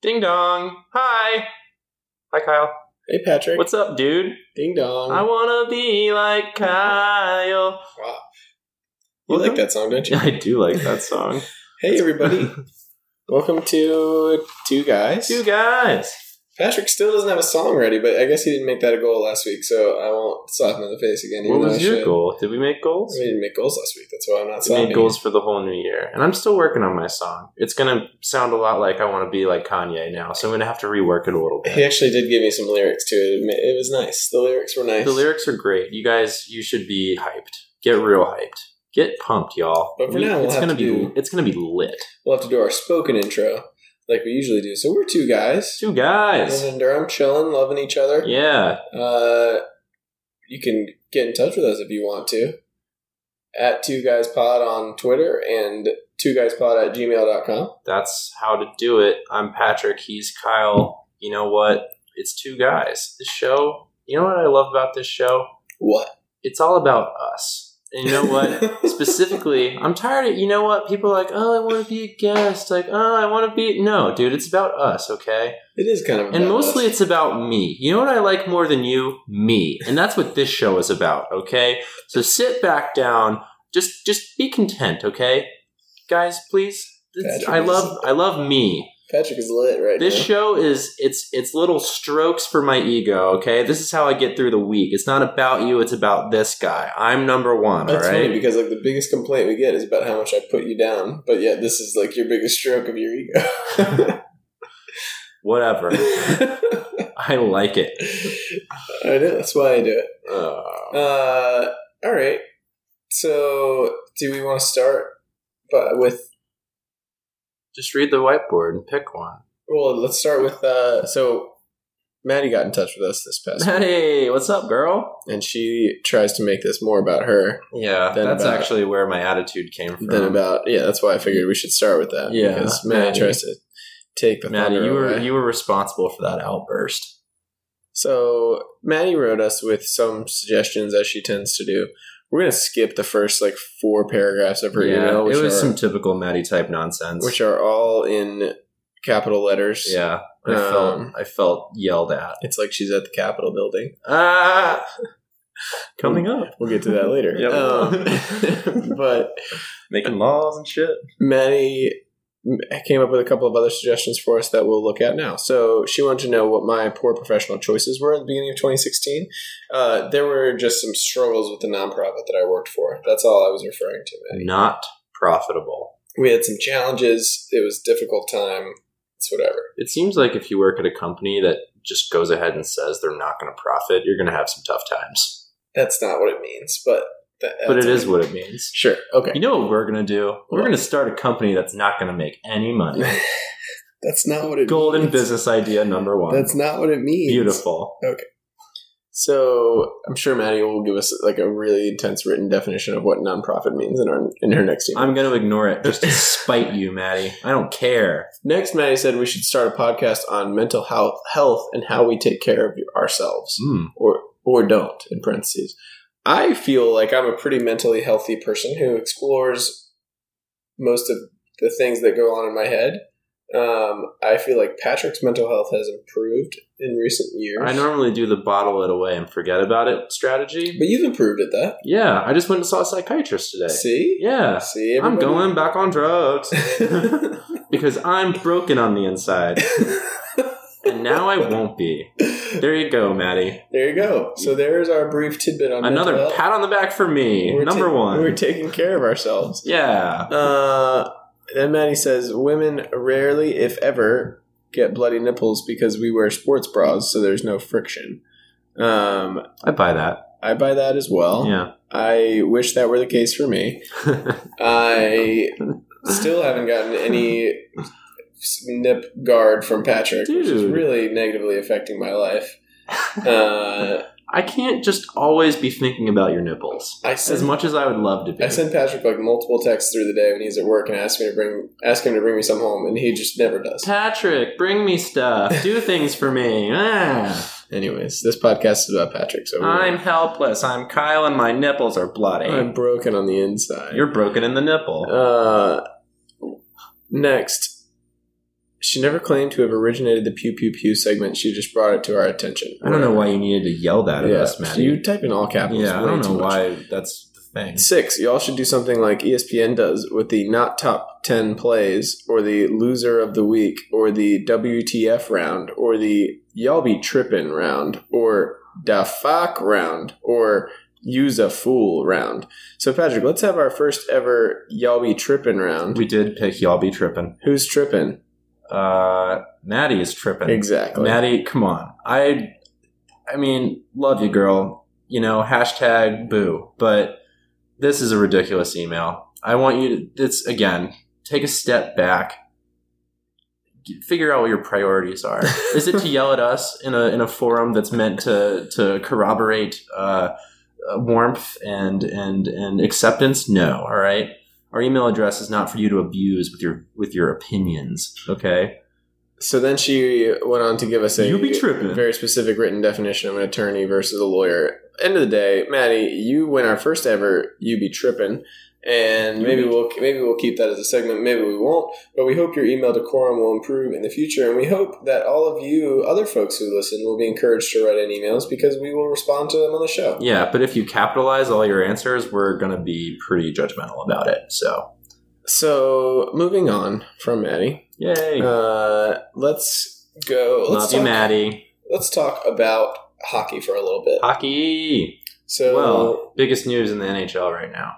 Ding dong. Hi. Hi, Kyle. Hey, Patrick. What's up, dude? Ding dong. I want to be like Kyle. Wow. You like that song, don't you? I do like that song. Hey, everybody. Welcome to Two Guys. Two Guys. Patrick still doesn't have a song ready, but I guess he didn't make that a goal last week, so I won't slap him in the face again. What was your goal? Did we make goals? We didn't make goals last week. That's why I'm not slapping. We made goals for the whole new year, and I'm still working on my song. It's going to sound a lot like I want to be like Kanye now, so I'm going to have to rework it a little bit. He actually did give me some lyrics to it. It was nice. The lyrics were nice. The lyrics are great. You guys, you should be hyped. Get real hyped. Get pumped, y'all. But for now, it's going to be lit. We'll have to do our spoken intro. Like we usually do. So we're two guys. Two guys. And I'm chilling, loving each other. Yeah. You can get in touch with us if you want to. At TwoGuysPod on Twitter and TwoGuysPod at gmail.com. That's how to do it. I'm Patrick. He's Kyle. You know what? It's two guys. This show, you know what I love about this show? What? It's all about us. And you know what? Specifically, I'm tired of, you know what? People are like, oh, I want to be a guest. Like, oh, I want to be. No, dude, it's about us, okay? It is kind of. And mostly us. It's about me. You know what I like more than you? Me. And that's what this show is about, okay? So sit back down. Just be content, okay? Guys, please. I love me. Patrick is lit right now. This show is, it's little strokes for my ego, okay? This is how I get through the week. It's not about you, it's about this guy. I'm number one, all right? That's funny because, like, the biggest complaint we get is about how much I put you down. But, yeah, this is, like, your biggest stroke of your ego. Whatever. I like it. I know. That's why I do it. All right. So, do we want to start with... Just read the whiteboard and pick one. Well, let's start with, so Maddie got in touch with us this past week. Hey, what's up, girl? And she tries to make this more about her. Yeah, that's actually where my attitude came from. That's why I figured we should start with that. Yeah, because Maddie tries to take the thunder away. Maddie, you were responsible for that outburst. So Maddie wrote us with some suggestions, as she tends to do. We're going to skip the first, like, four paragraphs of her email. Which it was some typical Maddie-type nonsense. Which are all in capital letters. Yeah. I felt yelled at. It's like she's at the Capitol building. Ah! Coming up. We'll get to that later. Yep. But making laws and shit. Maddie came up with a couple of other suggestions for us that we'll look at now. So she wanted to know what my poor professional choices were at the beginning of 2016. There were just some struggles with the nonprofit that I worked for. That's all I was referring to, Maddie. Not profitable. We had some challenges. It was a difficult time. It's whatever. It seems like if you work at a company that just goes ahead and says they're not going to profit, you're going to have some tough times. That's not what it means, but it is what it means. Sure. Okay. You know what we're going to do? We're going to start a company that's not going to make any money. That's not what it means. Golden business idea number one. That's not what it means. Beautiful. Okay. So I'm sure Maddie will give us like a really intense written definition of what nonprofit means in her next email. I'm going to ignore it just to spite you, Maddie. I don't care. Next, Maddie said we should start a podcast on mental health and how we take care of ourselves or don't, in parentheses. I feel like I'm a pretty mentally healthy person who explores most of the things that go on in my head. I feel like Patrick's mental health has improved in recent years. I normally do the bottle it away and forget about it strategy. But you've improved at that. Yeah. I just went and saw a psychiatrist today. See? Yeah. See, everybody? I'm going back on drugs because I'm broken on the inside. And now I won't be. There you go, Maddie. There you go. So there's our brief tidbit on mental health. Another pat on the back for me. Number one. We're taking care of ourselves. Yeah. Then Maddie says, women rarely, if ever, get bloody nipples because we wear sports bras, so there's no friction. I buy that. I buy that as well. Yeah. I wish that were the case for me. I still haven't gotten any... nip guard from Patrick, dude, which is really negatively affecting my life. I can't just always be thinking about your nipples as much as I would love to be. I send Patrick like multiple texts through the day when he's at work and ask him to bring me some home, and he just never does. Patrick, bring me stuff. Do things for me. Ah. Anyways, this podcast is about Patrick. So I'm helpless. I'm Kyle and my nipples are bloody. I'm broken on the inside. You're broken in the nipple. Next. She never claimed to have originated the pew pew pew segment. She just brought it to our attention. I don't know why you needed to yell that at us, Matt. You type in all capitals. Yeah, I don't know why that's the thing. 6, y'all should do something like ESPN does with the not top 10 plays or the loser of the week or the WTF round or the y'all be trippin' round or da fuck round or use a fool round. So, Patrick, let's have our first ever y'all be trippin' round. We did pick y'all be trippin'. Who's trippin'? Maddie is tripping. Exactly. Maddie, come on. I mean, love you, girl. You know, hashtag boo. But this is a ridiculous email. I want you to, it's, again, take a step back. Figure out what your priorities are. Is it to yell at us in a forum that's meant to corroborate warmth and acceptance? No, all right? Our email address is not for you to abuse with your opinions, okay? So then she went on to give us a very specific written definition of an attorney versus a lawyer. End of the day, Maddie, you win our first ever You Be Trippin', and maybe we'll keep that as a segment. Maybe we won't, but we hope your email decorum will improve in the future, and we hope that all of you other folks who listen will be encouraged to write in emails because we will respond to them on the show. Yeah, but if you capitalize all your answers, we're going to be pretty judgmental about it. So moving on from Maddie. Yay. Let's go. Love you, Maddie. Let's talk about hockey for a little bit. Hockey. So, well, biggest news in the NHL right now.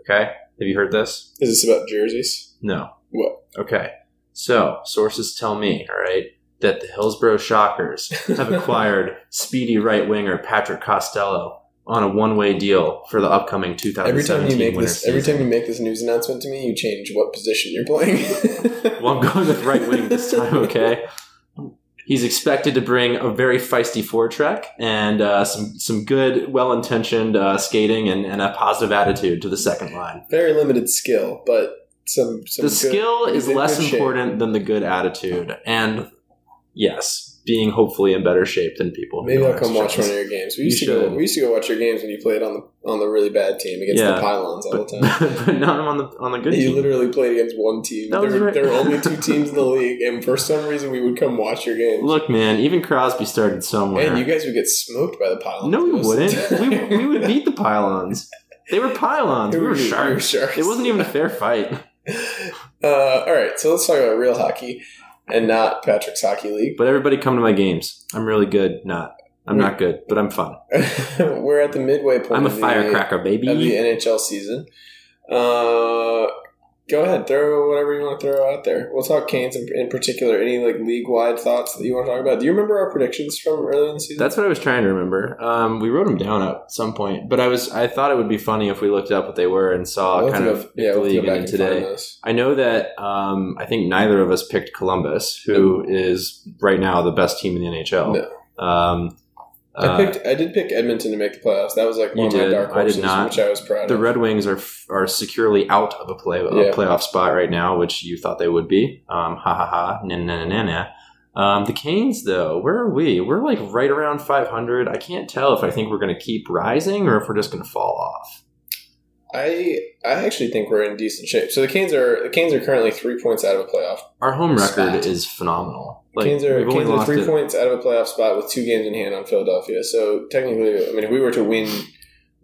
Okay? Have you heard this? Is this about jerseys? No. What? Okay. So, sources tell me, all right, that the Hillsborough Shockers have acquired speedy right winger Patrick Costello on a one-way deal for the upcoming 2017 winter season. Every time you make this news announcement to me, you change what position you're playing. Well, I'm going with right wing this time, okay? He's expected to bring a very feisty forecheck and some good, well-intentioned skating and a positive attitude to the second line. Very limited skill, but some the good, skill is less important shape than the good attitude. And yes, being hopefully in better shape than people. Maybe I'll come watch one of your games. We used to go watch your games when you played on the really bad team against the Pylons all the time. But now I'm on the good team. You literally played against one team. There were only 2 teams in the league, and for some reason we would come watch your games. Look, man, even Crosby started somewhere. And you guys would get smoked by the Pylons. No, we wouldn't. We would beat the Pylons. They were Pylons. We were Sharks. It wasn't even a fair fight. All right, so let's talk about real hockey. And not Patrick's Hockey League. But everybody come to my games. I'm really good. I'm not good, but I'm fun. We're at the midway point. I'm a firecracker, baby. Of the NHL season. Go ahead. Throw whatever you want to throw out there. We'll talk Canes in particular. Any league-wide thoughts that you want to talk about? Do you remember our predictions from early in the season? That's what I was trying to remember. We wrote them down at some point. But I thought it would be funny if we looked up what they were and saw the league ended today. I know that I think neither of us picked Columbus, who is right now the best team in the NHL. No. I did pick Edmonton to make the playoffs. That was one of my dark horses, which I was proud of. The Red Wings are securely out of a playoff spot right now, which you thought they would be. Ha ha ha. Na na na na na. The Canes, though, where are we? We're right around 500. I can't tell if I think we're going to keep rising or if we're just going to fall off. I actually think we're in decent shape. So the Canes are currently 3 points out of a playoff. Our home record is phenomenal. Canes are 3 points out of a playoff spot with 2 games in hand on Philadelphia. So technically, I mean, if we were to win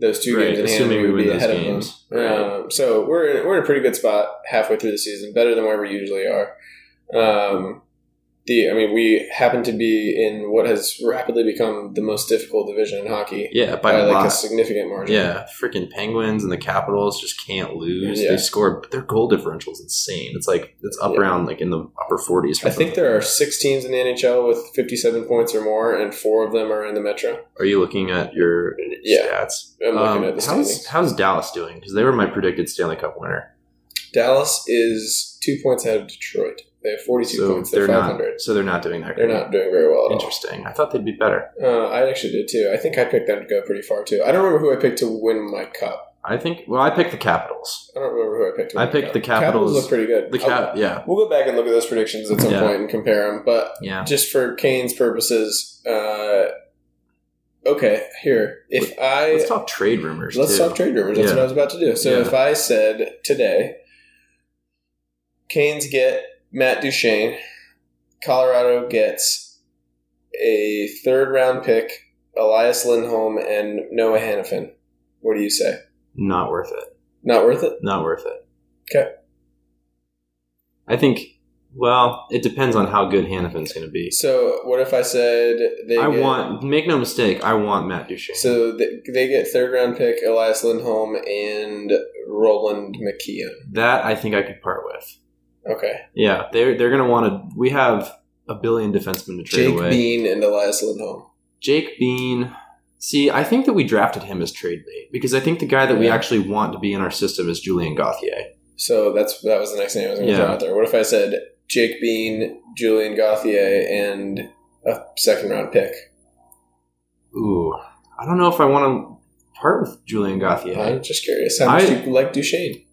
those 2 games in hand, we would be ahead of them. Right. So we're in a pretty good spot halfway through the season, better than where we usually are. We happen to be in what has rapidly become the most difficult division in hockey. Yeah, by a significant margin. Yeah, freaking Penguins and the Capitals just can't lose. Yeah. They score, but their goal differential is insane. It's around in the upper 40s. I think there are 6 teams in the NHL with 57 points or more, and 4 of them are in the Metro. Are you looking at your stats? I'm looking at the standings. How's Dallas doing? Because they were my predicted Stanley Cup winner. Dallas is 2 points ahead of Detroit. They have 42 points. They're 500. So they're not doing that great. They're not doing very well at all. Interesting. I thought they'd be better. I actually did, too. I think I picked them to go pretty far, too. I don't remember who I picked to win my cup. I picked the Capitals. I don't remember who I picked to win my cup. I picked the Capitals. Capitals look pretty good. We'll go back and look at those predictions at some point and compare them. But just for Kane's purposes, okay, here. Let's talk trade rumors, That's what I was about to do. So if I said today, Canes get Matt Duchesne, Colorado gets a third-round pick, Elias Lindholm, and Noah Hanifin. What do you say? Not worth it. Not worth it? Not worth it. Okay. I think, well, it depends on how good Hanifin's going to be. So what if I said make no mistake, I want Matt Duchesne. So they get third-round pick, Elias Lindholm, and Roland McKeon. That I think I could part with. Okay. Yeah, they're going to want to – we have a billion defensemen to trade away. Jake Bean and Elias Lindholm. Jake Bean – see, I think that we drafted him as trade bait because I think the guy that we actually want to be in our system is Julian Gauthier. So that was the next name I was going to throw out there. What if I said Jake Bean, Julian Gauthier, and a second-round pick? Ooh, I don't know if I want to part with Julian Gauthier. I'm just curious. How much do you like Duchesne?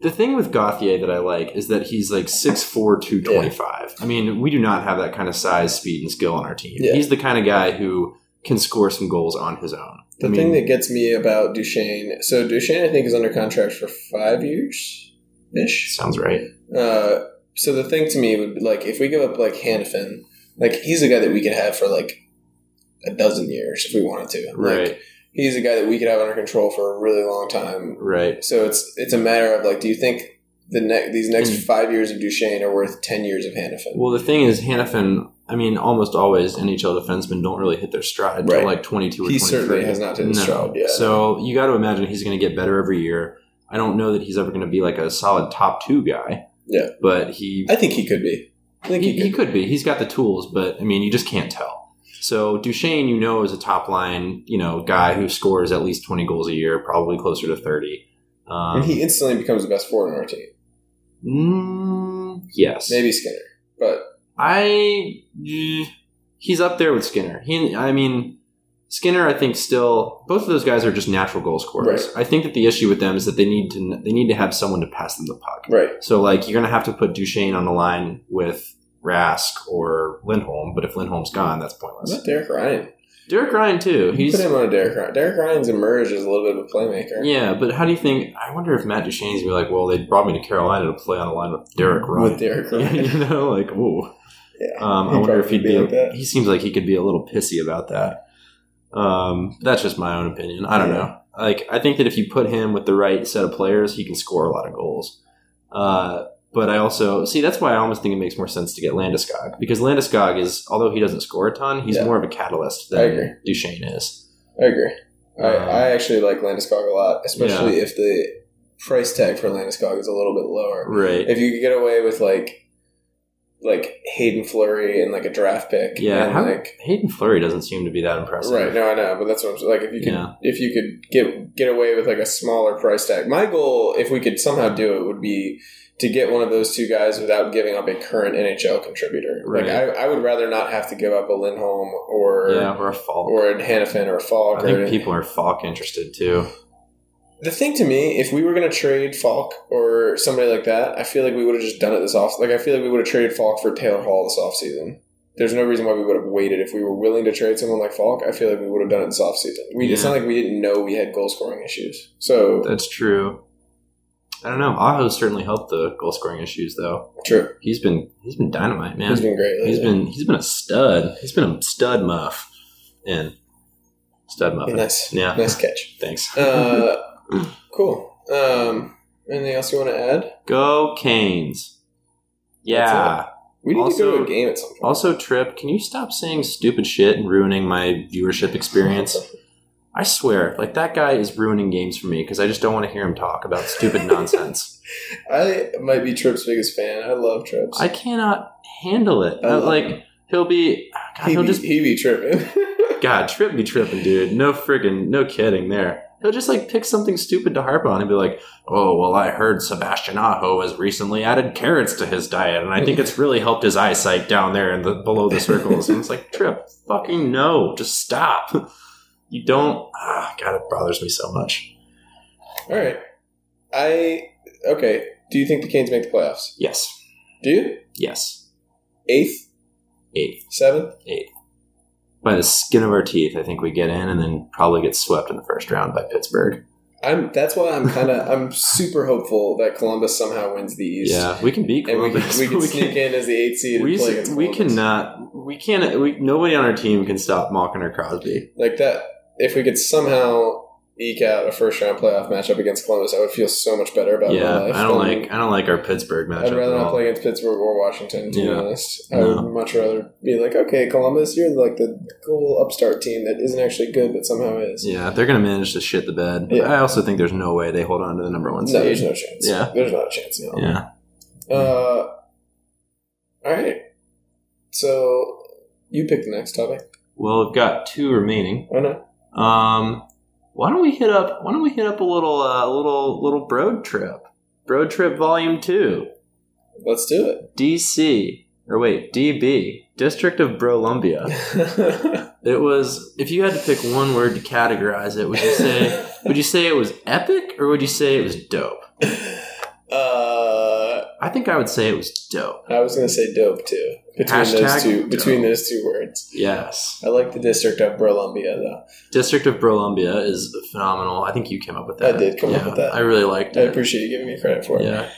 The thing with Gauthier that I like is that he's like 6'4", 225. Yeah. I mean, we do not have that kind of size, speed, and skill on our team. Yeah. He's the kind of guy who can score some goals on his own. The thing that gets me about Duchesne, so Duchesne I think is under contract for 5 years-ish. Sounds right. So the thing to me would be like, if we give up like Hanifin, like he's a guy that we could have for like a dozen years if we wanted to. Right. Like, he's a guy that we could have under control for a really long time. Right. So it's a matter of like, do you think these next 5 years of Duchesne are worth 10 years of Hanifin? Well, the thing is Hanifin, I mean, almost always NHL defensemen don't really hit their stride until like 22 or 23. He certainly has not hit his stride yet. So you got to imagine he's going to get better every year. I don't know that he's ever going to be like a solid top two guy. Yeah. But I think he could be. I think he could be. He's got the tools, but I mean, you just can't tell. So Duchesne, you know, is a top line, you know, guy who scores at least 20 goals a year, probably closer to 30. And he instantly becomes the best forward on our team. Yes. Maybe Skinner, but... he's up there with Skinner. Skinner, I think still, both of those guys are just natural goal scorers. Right. I think that the issue with them is that they need to have someone to pass them the puck. Right. So like you're going to have to put Duchesne on the line with Rask or Lindholm, but if Lindholm's gone, that's pointless. What about Derek Ryan? Derek Ryan too. Put him on a Derek Ryan. Derek Ryan's emerged as a little bit of a playmaker. Yeah, but how do you think? I wonder if Matt Duchesne's gonna be like, well, they brought me to Carolina to play on a line with Derek Ryan. With Derek Ryan, you know, like, ooh. Yeah. I wonder if he'd be like that. He seems like he could be a little pissy about that. That's just my own opinion. I don't know. Like, I think that if you put him with the right set of players, he can score a lot of goals. But I also see that's why I almost think it makes more sense to get Landeskog, because Landeskog is, although he doesn't score a ton, he's more of a catalyst than Duchesne is. I agree. I actually like Landeskog a lot, especially if the price tag for Landeskog is a little bit lower. Right. If you could get away with like Hayden Fleury and like a draft pick. Yeah. And Hayden Fleury doesn't seem to be that impressive. Right. No, I know, but that's what I'm saying. Like if you could get away with like a smaller price tag. My goal, if we could somehow do it, would be to get one of those two guys without giving up a current NHL contributor. Right. Like I would rather not have to give up a Lindholm or a Falk or a Hanifin or a Falk. I think people are Falk interested too. The thing to me, if we were going to trade Falk or somebody like that, I feel like we would have just done it this off. Like I feel like we would have traded Falk for Taylor Hall this offseason. There's no reason why we would have waited. If we were willing to trade someone like Falk, I feel like we would have done it this offseason. It's not like we didn't know we had goal scoring issues. So that's true. I don't know. Aho certainly helped the goal scoring issues, though. True. He's been dynamite, man. He's been great. He's been a stud. He's been a stud muff and stud muffin. Nice. Yeah. Nice catch. Thanks. Cool. Anything else you want to add? Go Canes. Yeah. We need to go to a game at some point. Also, Tripp, can you stop saying stupid shit and ruining my viewership experience? I swear, like that guy is ruining games for me because I just don't want to hear him talk about stupid nonsense. I might be Tripp's biggest fan. I love Tripp. I cannot handle it. I love him. He be tripping. God, Tripp be tripping, dude. No kidding there. He'll just like pick something stupid to harp on and be like, oh, well, I heard Sebastian Aho has recently added carrots to his diet, and I think it's really helped his eyesight down there and below the circles. And it's like, Tripp, fucking no. Just stop. You don't... God, it bothers me so much. All right. Okay. Do you think the Canes make the playoffs? Yes. Do you? Yes. Eighth? Seventh? Eighth. By the skin of our teeth, I think we get in and then probably get swept in the first round by Pittsburgh. That's why I'm kind of I'm super hopeful that Columbus somehow wins the East. Yeah, we can beat Columbus. And we can sneak in as the 8th seed and play against Columbus. Nobody on our team can stop Malkin or Crosby. Like that, if we could somehow eke out a first round playoff matchup against Columbus, I would feel so much better about my life. I don't like our Pittsburgh matchup. I'd rather not play against Pittsburgh or Washington, to be honest. I would much rather be like, okay, Columbus, you're like the cool upstart team that isn't actually good but somehow is. Yeah, they're gonna manage to shit the bed. Yeah. I also think there's no way they hold on to the number one seed. No, there's no chance. Yeah. There's not a chance, no. Yeah. All right. So you pick the next topic. Well, I've got two remaining. Oh no. Why don't we hit up a little Broad Trip. Broad Trip Volume 2. Let's do it. DB. District of Brolumbia. It was, if you had to pick one word to categorize it, would you say it was epic or would you say it was dope? I think I would say it was dope. I was going to say dope too. Between those two words. Yes. I like the District of Brolumbia, though. District of Brolumbia is phenomenal. I think you came up with that. I did come up with that. I really liked it. I appreciate you giving me credit for it. Yeah.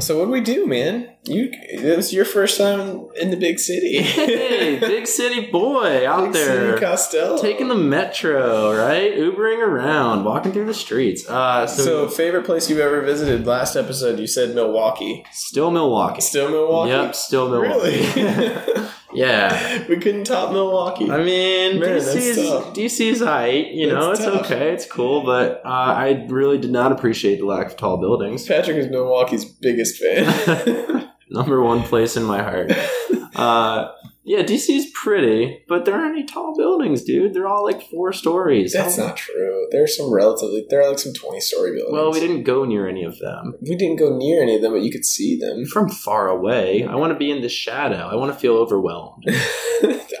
So what do we do, man? It was your first time in the big city. Hey, big city boy out there. Big city Costello. Taking the metro, right? Ubering around, walking through the streets. So favorite place you've ever visited? Last episode you said Milwaukee. Still Milwaukee? Yep, still Milwaukee. Really? Yeah, we couldn't top Milwaukee. I mean, man, DC's high, it's okay, it's cool, but I really did not appreciate the lack of tall buildings. Patrick is Milwaukee's biggest fan. Number one place in my heart. Yeah, DC's pretty, but there aren't any tall buildings, dude. They're all like 4 stories. That's not true. There are like some 20-story buildings. Well, we didn't go near any of them, but you could see them. From far away. I want to be in the shadow. I want to feel overwhelmed.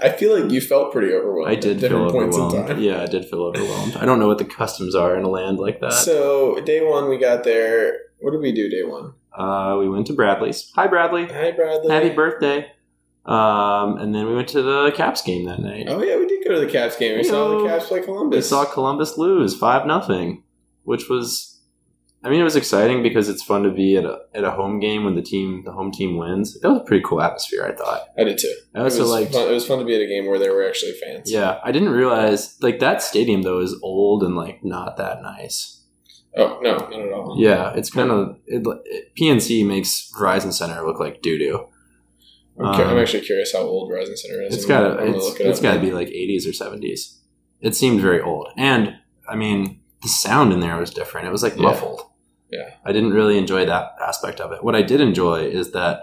I feel like you felt pretty overwhelmed. I did feel overwhelmed. Yeah, I did feel overwhelmed. I don't know what the customs are in a land like that. So, day one we got there. What did we do day one? We went to Bradley's. Hi, Bradley. Happy birthday. And then we went to the Caps game that night. Oh yeah, we did go to the Caps game. We saw the Caps play Columbus. We saw Columbus lose 5-0, which was, I mean, it was exciting because it's fun to be at a home game when the home team wins. That was a pretty cool atmosphere, I thought. I did too. I also liked it. It was fun to be at a game where there were actually fans. Yeah, I didn't realize that stadium though is old and not that nice. Oh, no, not at all. Yeah, it's kind of PNC makes Verizon Center look like doo-doo. I'm actually curious how old Verizon Center is. It's got to be like 80s or 70s. It seemed very old. And, I mean, the sound in there was different. It was muffled. Yeah. I didn't really enjoy that aspect of it. What I did enjoy is that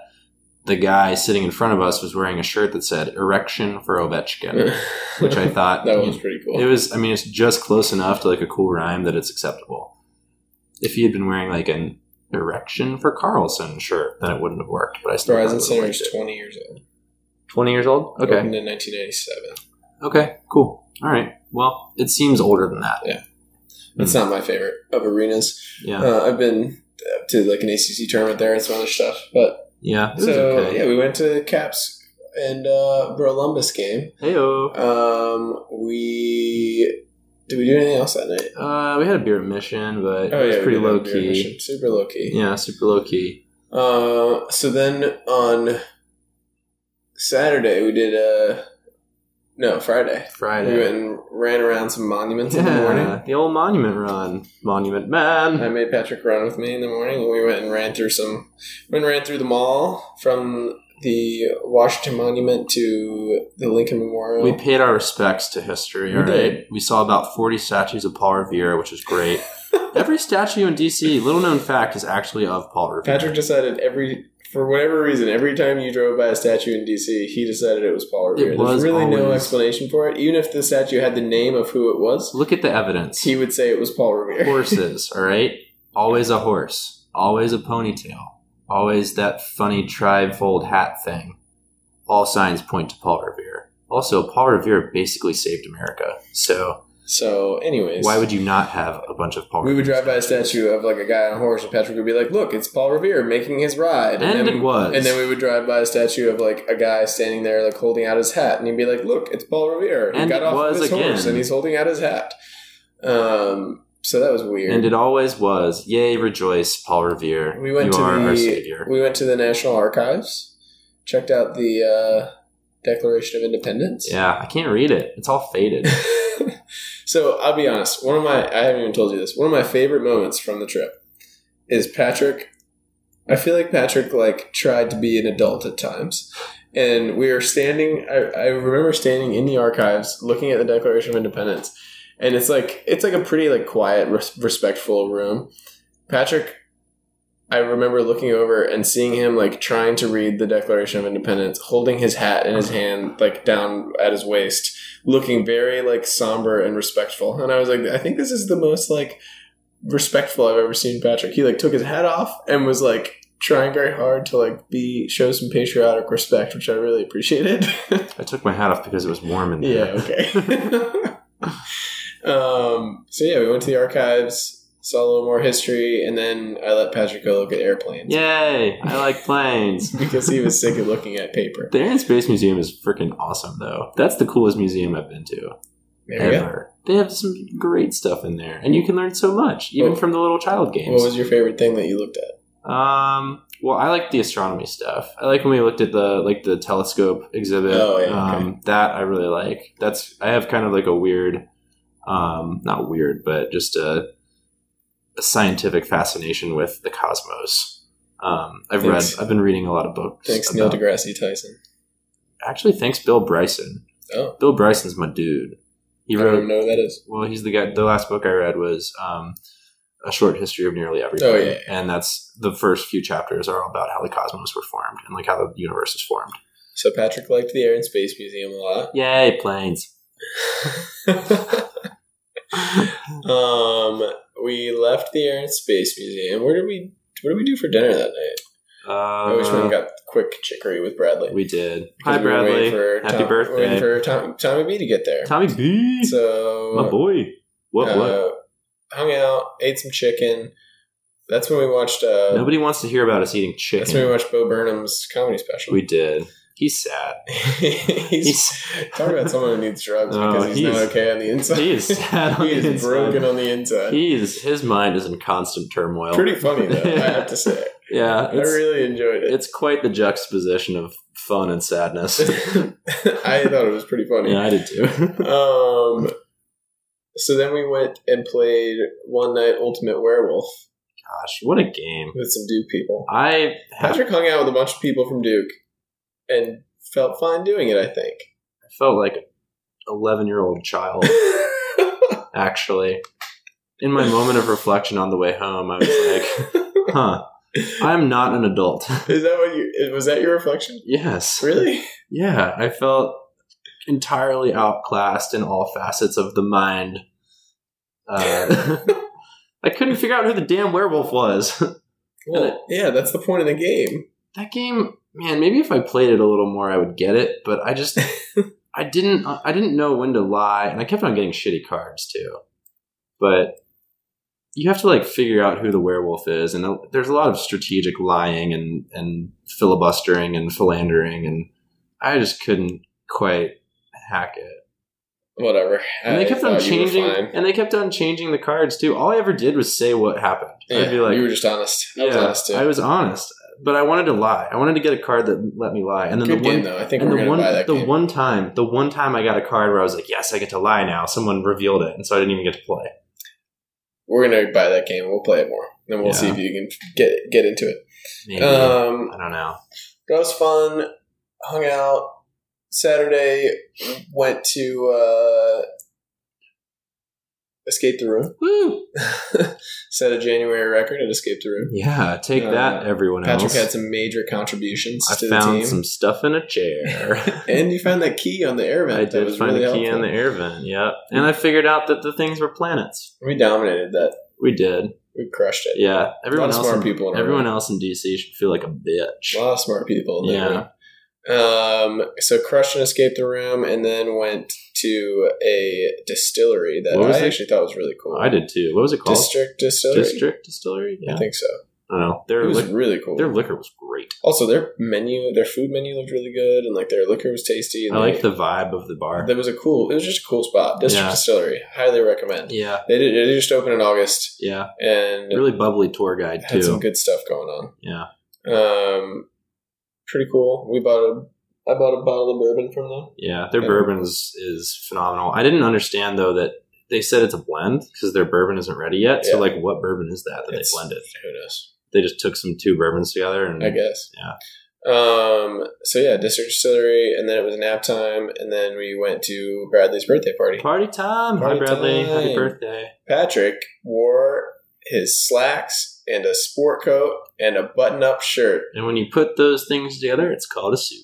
the guy sitting in front of us was wearing a shirt that said "Erection for Ovechkin," which I thought... That was pretty cool. It was, I mean, it's just close enough to a cool rhyme that it's acceptable. If he had been wearing an erection for Carlson shirt, then it wouldn't have worked. But I still Verizon Center is 20 years old. 20 years old? Okay. Opened in 1987. Okay, cool. All right. Well, it seems older than that. Yeah. It's not my favorite of arenas. Yeah. I've been to an ACC tournament there and some other stuff. But yeah. We went to Caps and Brolumbus game. Hey-o. Did we do anything else that night? We had a beer admission, but it was pretty low key. Super low key. Yeah, super low key. So then on Saturday we did Friday. Friday. We went and ran around some monuments in the morning. The old monument run. Monument man. I made Patrick run with me in the morning and we went and ran through the mall from the Washington Monument to the Lincoln Memorial. We paid our respects to history, all right? We saw about 40 statues of Paul Revere, which is great. Every statue in D.C., little known fact, is actually of Paul Revere. Patrick decided for whatever reason, every time you drove by a statue in D.C., he decided it was Paul Revere. There's really no explanation for it. Even if the statue had the name of who it was. Look at the evidence. He would say it was Paul Revere. Horses, all right? Always a horse. Always a ponytail. Always that funny tri-fold hat thing. All signs point to Paul Revere. Also, Paul Revere basically saved America. So, anyways. Why would you not have a bunch of Paul Revere? We would drive by a statue of a guy on a horse, and Patrick would be like, look, it's Paul Revere making his ride. And then it was. And then we would drive by a statue of a guy standing there holding out his hat. And he'd be like, look, it's Paul Revere. He got off his horse and he's holding out his hat. So that was weird. And it always was. Yay, rejoice, Paul Revere. We went to the National Archives, checked out the Declaration of Independence. Yeah, I can't read it. It's all faded. So I'll be honest. I haven't even told you this. One of my favorite moments from the trip is Patrick. I feel like Patrick tried to be an adult at times. And we are standing, I remember standing in the archives looking at the Declaration of Independence. And it's a pretty quiet, respectful room. Patrick, I remember looking over and seeing him trying to read the Declaration of Independence, holding his hat in his hand down at his waist, looking very somber and respectful. And I was I think this is the most respectful I've ever seen Patrick. He took his hat off and was trying very hard to show some patriotic respect, which I really appreciated. I took my hat off because it was warm in there. Yeah, okay. So yeah, we went to the archives, saw a little more history, and then I let Patrick go look at airplanes. Yay! I like planes. Because he was sick of looking at paper. The Air and Space Museum is freaking awesome, though. That's the coolest museum I've been to. There you go. They have some great stuff in there, and you can learn so much, even from the little child games. What was your favorite thing that you looked at? Well, I like the astronomy stuff. I like when we looked at the telescope exhibit. Oh, yeah, okay. That I really like. I have kind of a weird, not weird, but just a scientific fascination with the cosmos. I've been reading a lot of books. Thanks, Neil deGrasse Tyson. Actually, thanks, Bill Bryson. Oh, Bill Bryson's my dude. I don't know who that is. Well, he's the guy. The last book I read was, A Short History of Nearly Everything. Oh, yeah, yeah. And that's the first few chapters are all about how the cosmos were formed and how the universe is formed. So Patrick liked the Air and Space Museum a lot. Yay, planes. We left the Air and Space Museum. What did we do for dinner that night? I wish we got quick chicory with Bradley. We did. Hi, Bradley. Happy birthday. We were waiting for Tommy B to get there. Tommy B. So my boy. What? Hung out, ate some chicken. That's when we watched... nobody wants to hear about us eating chicken. That's when we watched Bo Burnham's comedy special. We did. He's sad. Talk about someone who needs drugs because he's not okay on the inside. He is sad on the inside. He is broken on the inside. His mind is in constant turmoil. Pretty funny, though, I have to say. Yeah. I really enjoyed it. It's quite the juxtaposition of fun and sadness. I thought it was pretty funny. Yeah, I did too. So then we went and played One Night Ultimate Werewolf. Gosh, what a game. With some Duke people. Patrick hung out with a bunch of people from Duke and felt fine doing it, I think. I felt like an 11-year-old child, actually. In my moment of reflection on the way home, I was I'm not an adult. Was that your reflection? Yes. Really? Yeah, I felt entirely outclassed in all facets of the mind. I couldn't figure out who the damn werewolf was. Well, yeah, that's the point of the game. That game, man, maybe if I played it a little more I would get it, but I just I didn't know when to lie, and I kept on getting shitty cards too. But you have to figure out who the werewolf is, and there's a lot of strategic lying and filibustering and philandering, and I just couldn't quite hack it. Whatever. And they kept on changing the cards too. All I ever did was say what happened. Yeah, I'd be you were just honest. I was honest too. I was honest, but I wanted to lie. I wanted to get a card that let me lie. And then I think we're gonna buy that game. The one time I got a card where I was like, "Yes, I get to lie now." Someone revealed it, and so I didn't even get to play. We're gonna buy that game. We'll play it more, then we'll see if you can get into it. Maybe. I don't know. That was fun. Hung out. Saturday, went to Escape the Room. Woo! Set a January record at Escape the Room. Yeah, take that, everyone else. Patrick had some major contributions to the team. I found some stuff in a chair. And you found that key on the air vent. I did find the key on the air vent, yeah. And I figured out that the things were planets. We dominated that. We did. We crushed it. Yeah. Everyone else in D.C. should feel like a bitch. A lot of smart people in there. Yeah. So crushed and Escaped the Room, and then went to a distillery that I actually thought was really cool. I did too. What was it called? District Distillery? Yeah. I think so. I don't know. It was really cool. Their liquor was great. Also, their food menu looked really good, and their liquor was tasty. And I liked the vibe of the bar. It was just a cool spot. District Distillery, highly recommend. Yeah, they just opened in August. Yeah, and really bubbly tour guide too. Had some good stuff going on. Yeah, pretty cool. I bought a bottle of bourbon from them. Yeah, their bourbon is phenomenal. I didn't understand though that. They said it's a blend because their bourbon isn't ready yet. Yeah. So, what bourbon is that they blended? Who knows? They just took two bourbons together, and I guess, yeah. District Distillery, and then it was nap time, and then we went to Bradley's birthday party. Party time! Hi, Bradley! Happy birthday! Patrick wore his slacks and a sport coat and a button-up shirt. And when you put those things together, it's called a suit.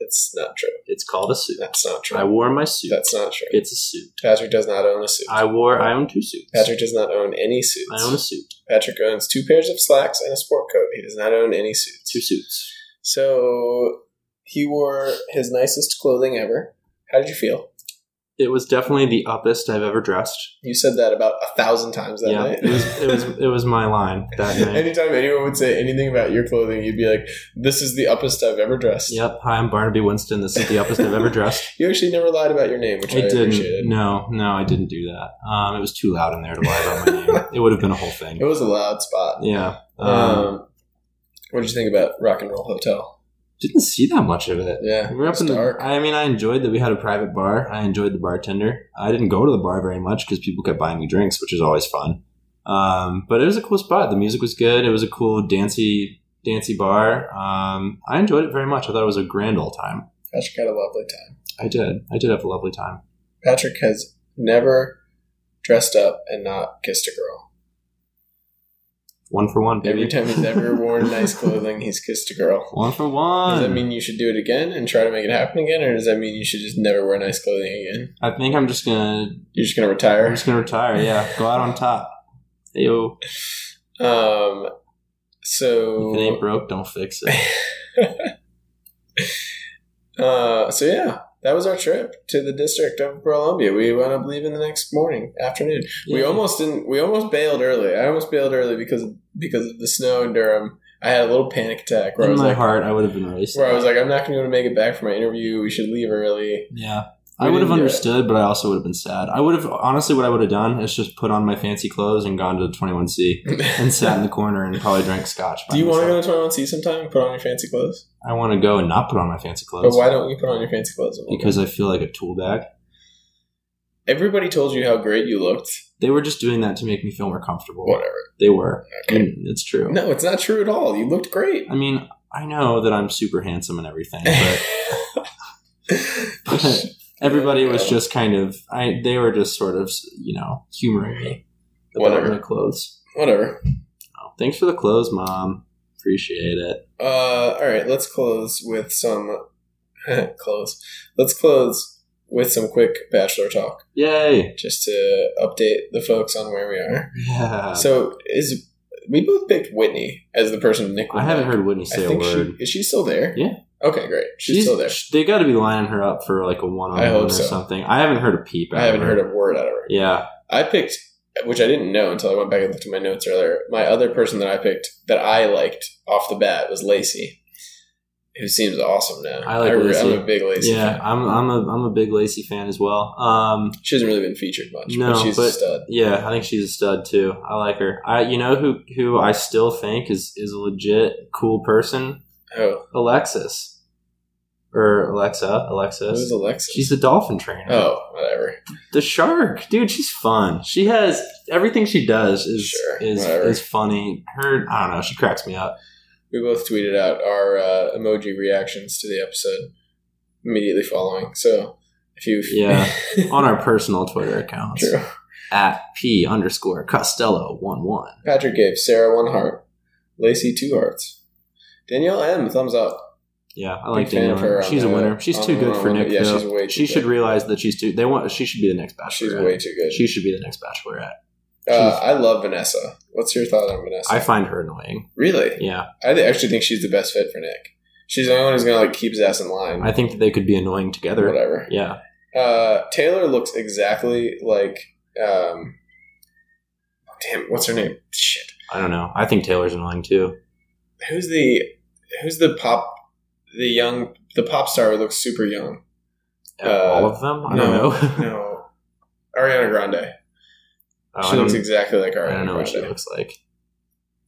It's not true. It's called a suit. That's not true. I wore my suit. That's not true. It's a suit. Patrick does not own a suit. I own two suits. Patrick does not own any suits. I own a suit. Patrick owns two pairs of slacks and a sport coat. He does not own any suits. Two suits. So he wore his nicest clothing ever. How did you feel? It was definitely the uppest I've ever dressed. You said that about 1,000 times that night. It was my line that night. Anytime anyone would say anything about your clothing, you'd be like, "This is the uppest I've ever dressed." Yep. Hi, I'm Barnaby Winston. This is the uppest I've ever dressed. You actually never lied about your name, which I didn't. Appreciated. No, I didn't do that. It was too loud in there to lie about my name. It would have been a whole thing. It was a loud spot. Yeah. What did you think about Rock and Roll Hotel? Didn't see that much of it. Yeah, we were up in dark. I enjoyed that we had a private bar. I enjoyed the bartender. I didn't go to the bar very much because people kept buying me drinks, which is always fun. But it was a cool spot. The music was good. It was a cool, dancey bar. I enjoyed it very much. I thought it was a grand old time. Patrick had a lovely time. I did have a lovely time. Patrick has never dressed up and not kissed a girl. One for one, baby. Every time he's ever worn nice clothing, he's kissed a girl. One for one. Does that mean you should do it again and try to make it happen again, or does that mean you should just never wear nice clothing again? I think I'm just going to... You're just going to retire? I'm just going to retire, yeah. Go out on top. Ayo. If it ain't broke, don't fix it. Yeah. That was our trip to the District of Brolumbia. We wound up leaving the next afternoon. Yeah. We almost bailed early. I almost bailed early because of the snow in Durham. I had a little panic attack. I would have been racing. Where I was like, I'm not going to be able to make it back for my interview. We should leave early. Yeah. I would have understood, but I also would have been sad. I would have, honestly, what I would have done is just put on my fancy clothes and gone to the 21C and sat in the corner and probably drank scotch. Do you want to go to 21C sometime and put on your fancy clothes? I want to go and not put on my fancy clothes. But why don't you put on your fancy clothes? Because I feel like a tool bag. Everybody told you how great you looked. They were just doing that to make me feel more comfortable. Whatever. They were. Okay. I mean, it's true. No, it's not true at all. You looked great. I mean, I know that I'm super handsome and everything, but everybody was just kind of... they were just sort of, humoring me about my clothes. Whatever. Oh, thanks for the clothes, Mom. Appreciate it. All right, let's close with some... Let's close with some quick Bachelor talk. Yay! Just to update the folks on where we are. Yeah. So, we both picked Whitney as the person Nick would like. I haven't heard Whitney say a word. Is she still there? Yeah. Okay, great. She's still there. They got to be lining her up for a one-on-one or something. I haven't heard a peep out of her. I haven't heard a word out of her. Yeah. I picked, which I didn't know until I went back and looked at my notes earlier, my other person that I picked that I liked off the bat was Lacey, who seems awesome now. I like Lacey. I'm a big Lacey fan. Yeah, I'm a big Lacey fan as well. She hasn't really been featured much, but she's a stud. Yeah, I think she's a stud too. I like her. You know who I still think is a legit cool person? Oh, Alexis, or Alexis. Who's Alexis? She's the dolphin trainer. Oh, whatever. The shark, dude. She's fun. She has everything she does is funny. Her, I don't know. She cracks me up. We both tweeted out our emoji reactions to the episode immediately following. So on our personal Twitter accounts, true. @P_Costello11. Patrick gave Sarah 1 heart, Lacey 2 hearts. Danielle M, thumbs up. Yeah, I like Danielle. She's a winner. She's too good for Nick. Yeah, she's way too good. She should realize that she's too... She should be the next Bachelorette. She's way too good. She should be the next Bachelorette. I love Vanessa. What's your thought on Vanessa? I find her annoying. Really? Yeah. I actually think she's the best fit for Nick. She's the only one who's going to keep his ass in line. I think that they could be annoying together. Whatever. Yeah. Taylor looks exactly like... damn, what's her name? Shit. I don't know. I think Taylor's annoying too. Who's the pop star who looks super young? All of them? I don't know. No. Ariana Grande. Oh, she looks exactly like Ariana Grande. I don't know what she looks like.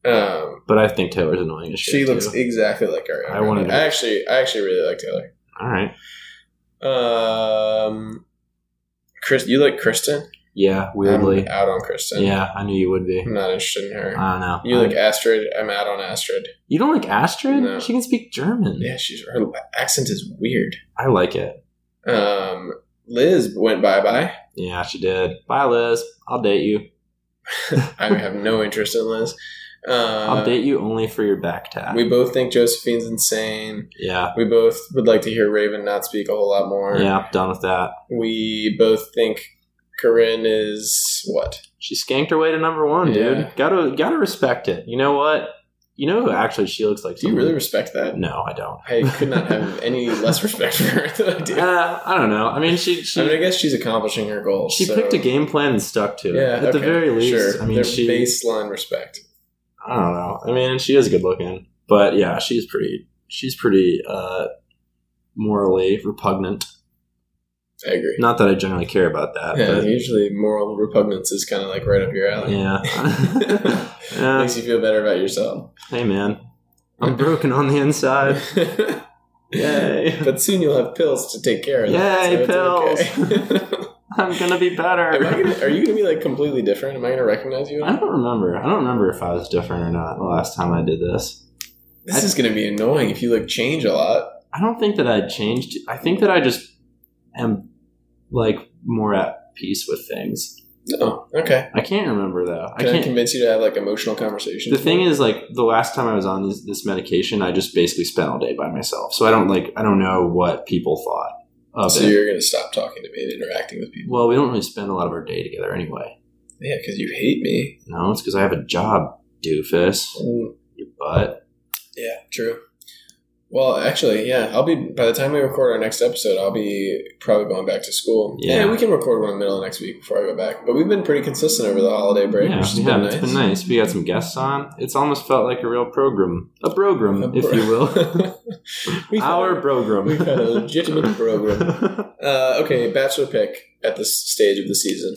But I think Taylor's annoying as shit. She looks exactly like Ariana Grande. I actually really like Taylor. All right. Chris, you like Kristen? Yeah, weirdly. I'm out on Kristen. Yeah, I knew you would be. I'm not interested in her. I don't know. You like Astrid? I'm out on Astrid. You don't like Astrid? No. She can speak German. Yeah, her accent is weird. I like it. Liz went bye-bye. Yeah, she did. Bye, Liz. I'll date you. I have no interest in Liz. I'll date you only for your back tap. We both think Josephine's insane. Yeah. We both would like to hear Raven not speak a whole lot more. Yeah, I'm done with that. We both think Corinne is what? She skanked her way to number one, dude. Gotta respect it. You know what? You know, actually, she looks like someone. Do you really respect that? No, I don't. I could not have any less respect for her than I do. I don't know. I mean, I guess she's accomplishing her goals. She picked a game plan and stuck to it. Yeah, at the very least. Sure. I mean, baseline respect. I don't know. I mean, she is good looking, but yeah, she's pretty morally repugnant. I agree. Not that I generally care about that. Yeah, but usually moral repugnance is kind of like right up your alley. Yeah. Makes you feel better about yourself. Hey, man. I'm broken on the inside. Yay. But soon you'll have pills to take care of that. Yay, so pills. Okay. I'm going to be better. Are you going to be like completely different? Am I going to recognize you? I don't remember if I was different or not the last time I did this. This is going to be annoying if you like change a lot. I don't think that I changed. I think that I just am like more at peace with things. Oh, okay. I can't remember though. I can't convince you to have like emotional conversations. The thing is, like the last time I was on this medication, I just basically spent all day by myself. So I don't know what people thought. So you're going to stop talking to me and interacting with people? Well, we don't really spend a lot of our day together anyway. Yeah, because you hate me. No, it's because I have a job, doofus. Mm. Your butt. Yeah, true. Well, actually, yeah, by the time we record our next episode, I'll be probably going back to school. Yeah, we can record one in the middle of next week before I go back. But we've been pretty consistent over the holiday break, which has been nice. It's been nice. We got some guests on. It's almost felt like a real program. If you will. Our program. We've had a legitimate program. Okay, Bachelor pick at this stage of the season.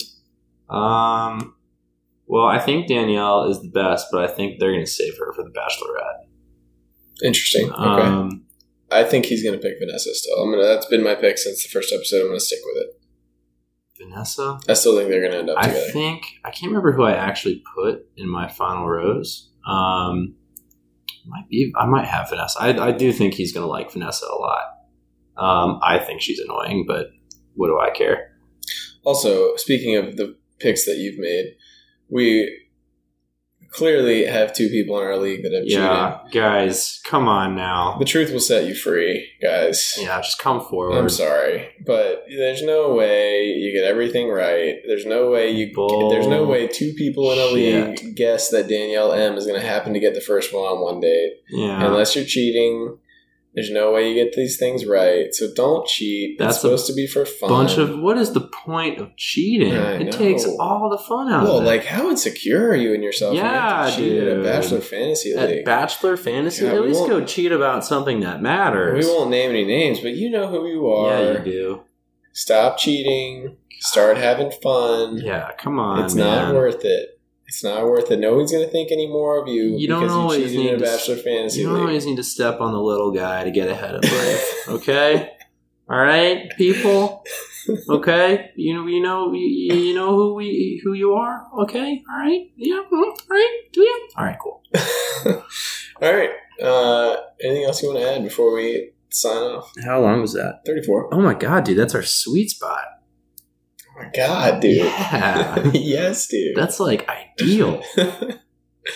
Well, I think Danielle is the best, but I think they're going to save her for the Bachelorette. Interesting. Okay. I think he's going to pick Vanessa still. That's been my pick since the first episode. I'm going to stick with it. Vanessa? I still think they're going to end up together. I can't remember who I actually put in my final rows. I might have Vanessa. I do think he's going to like Vanessa a lot. I think she's annoying, but what do I care? Also, speaking of the picks that you've made, we clearly have two people in our league that have cheated. Yeah, guys, come on now. The truth will set you free, guys. Yeah, just come forward. I'm sorry, but there's no way you get everything right. There's no way there's no way two people in a league guess that Danielle M is going to happen to get the first one on one date. Yeah. Unless you're cheating, there's no way you get these things right. So don't cheat. That's supposed to be for fun. What is the point of cheating? It takes all the fun out of it. Well, like, how insecure are you in yourself? Yeah, dude. At a Bachelor Fantasy League. At Bachelor Fantasy League? At least go cheat about something that matters. We won't name any names, but you know who you are. Yeah, you do. Stop cheating. Start having fun. Yeah, come on, it's man. Not worth it. It's not worth it. No one's going to think any more of you because you cheated in a Bachelor Fantasy League. You don't always need to step on the little guy to get ahead of life, okay? All right, people? Okay? You know who you are? Okay? All right? Yeah? All right? Do you? All right, cool. All right. Anything else you want to add before we sign off? How long was that? 34. Oh, my God, dude. That's our sweet spot. Oh my God, dude. Yeah. Yes, dude. That's like ideal.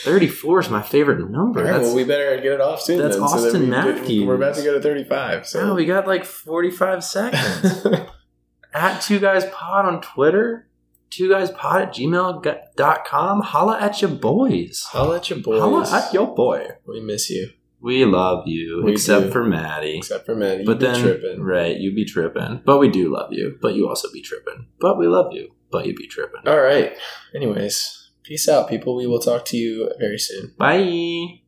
34 is my favorite number. All right, well, we better get it off soon. That's Austin Matthews. We're about to go to 35. So. Oh, we got like 45 seconds. At Two Guys Pod on Twitter. TwoGuysPod@gmail.com. Holla at your boys. Holla at your boys. Holla at your boy. We miss you. We love you, except for Maddie. Except for Maddie. Tripping. Right, you be tripping. But we do love you. But you also be tripping. But we love you. But you be tripping. All right. Anyways, Peace out, people. We will talk to you very soon. Bye.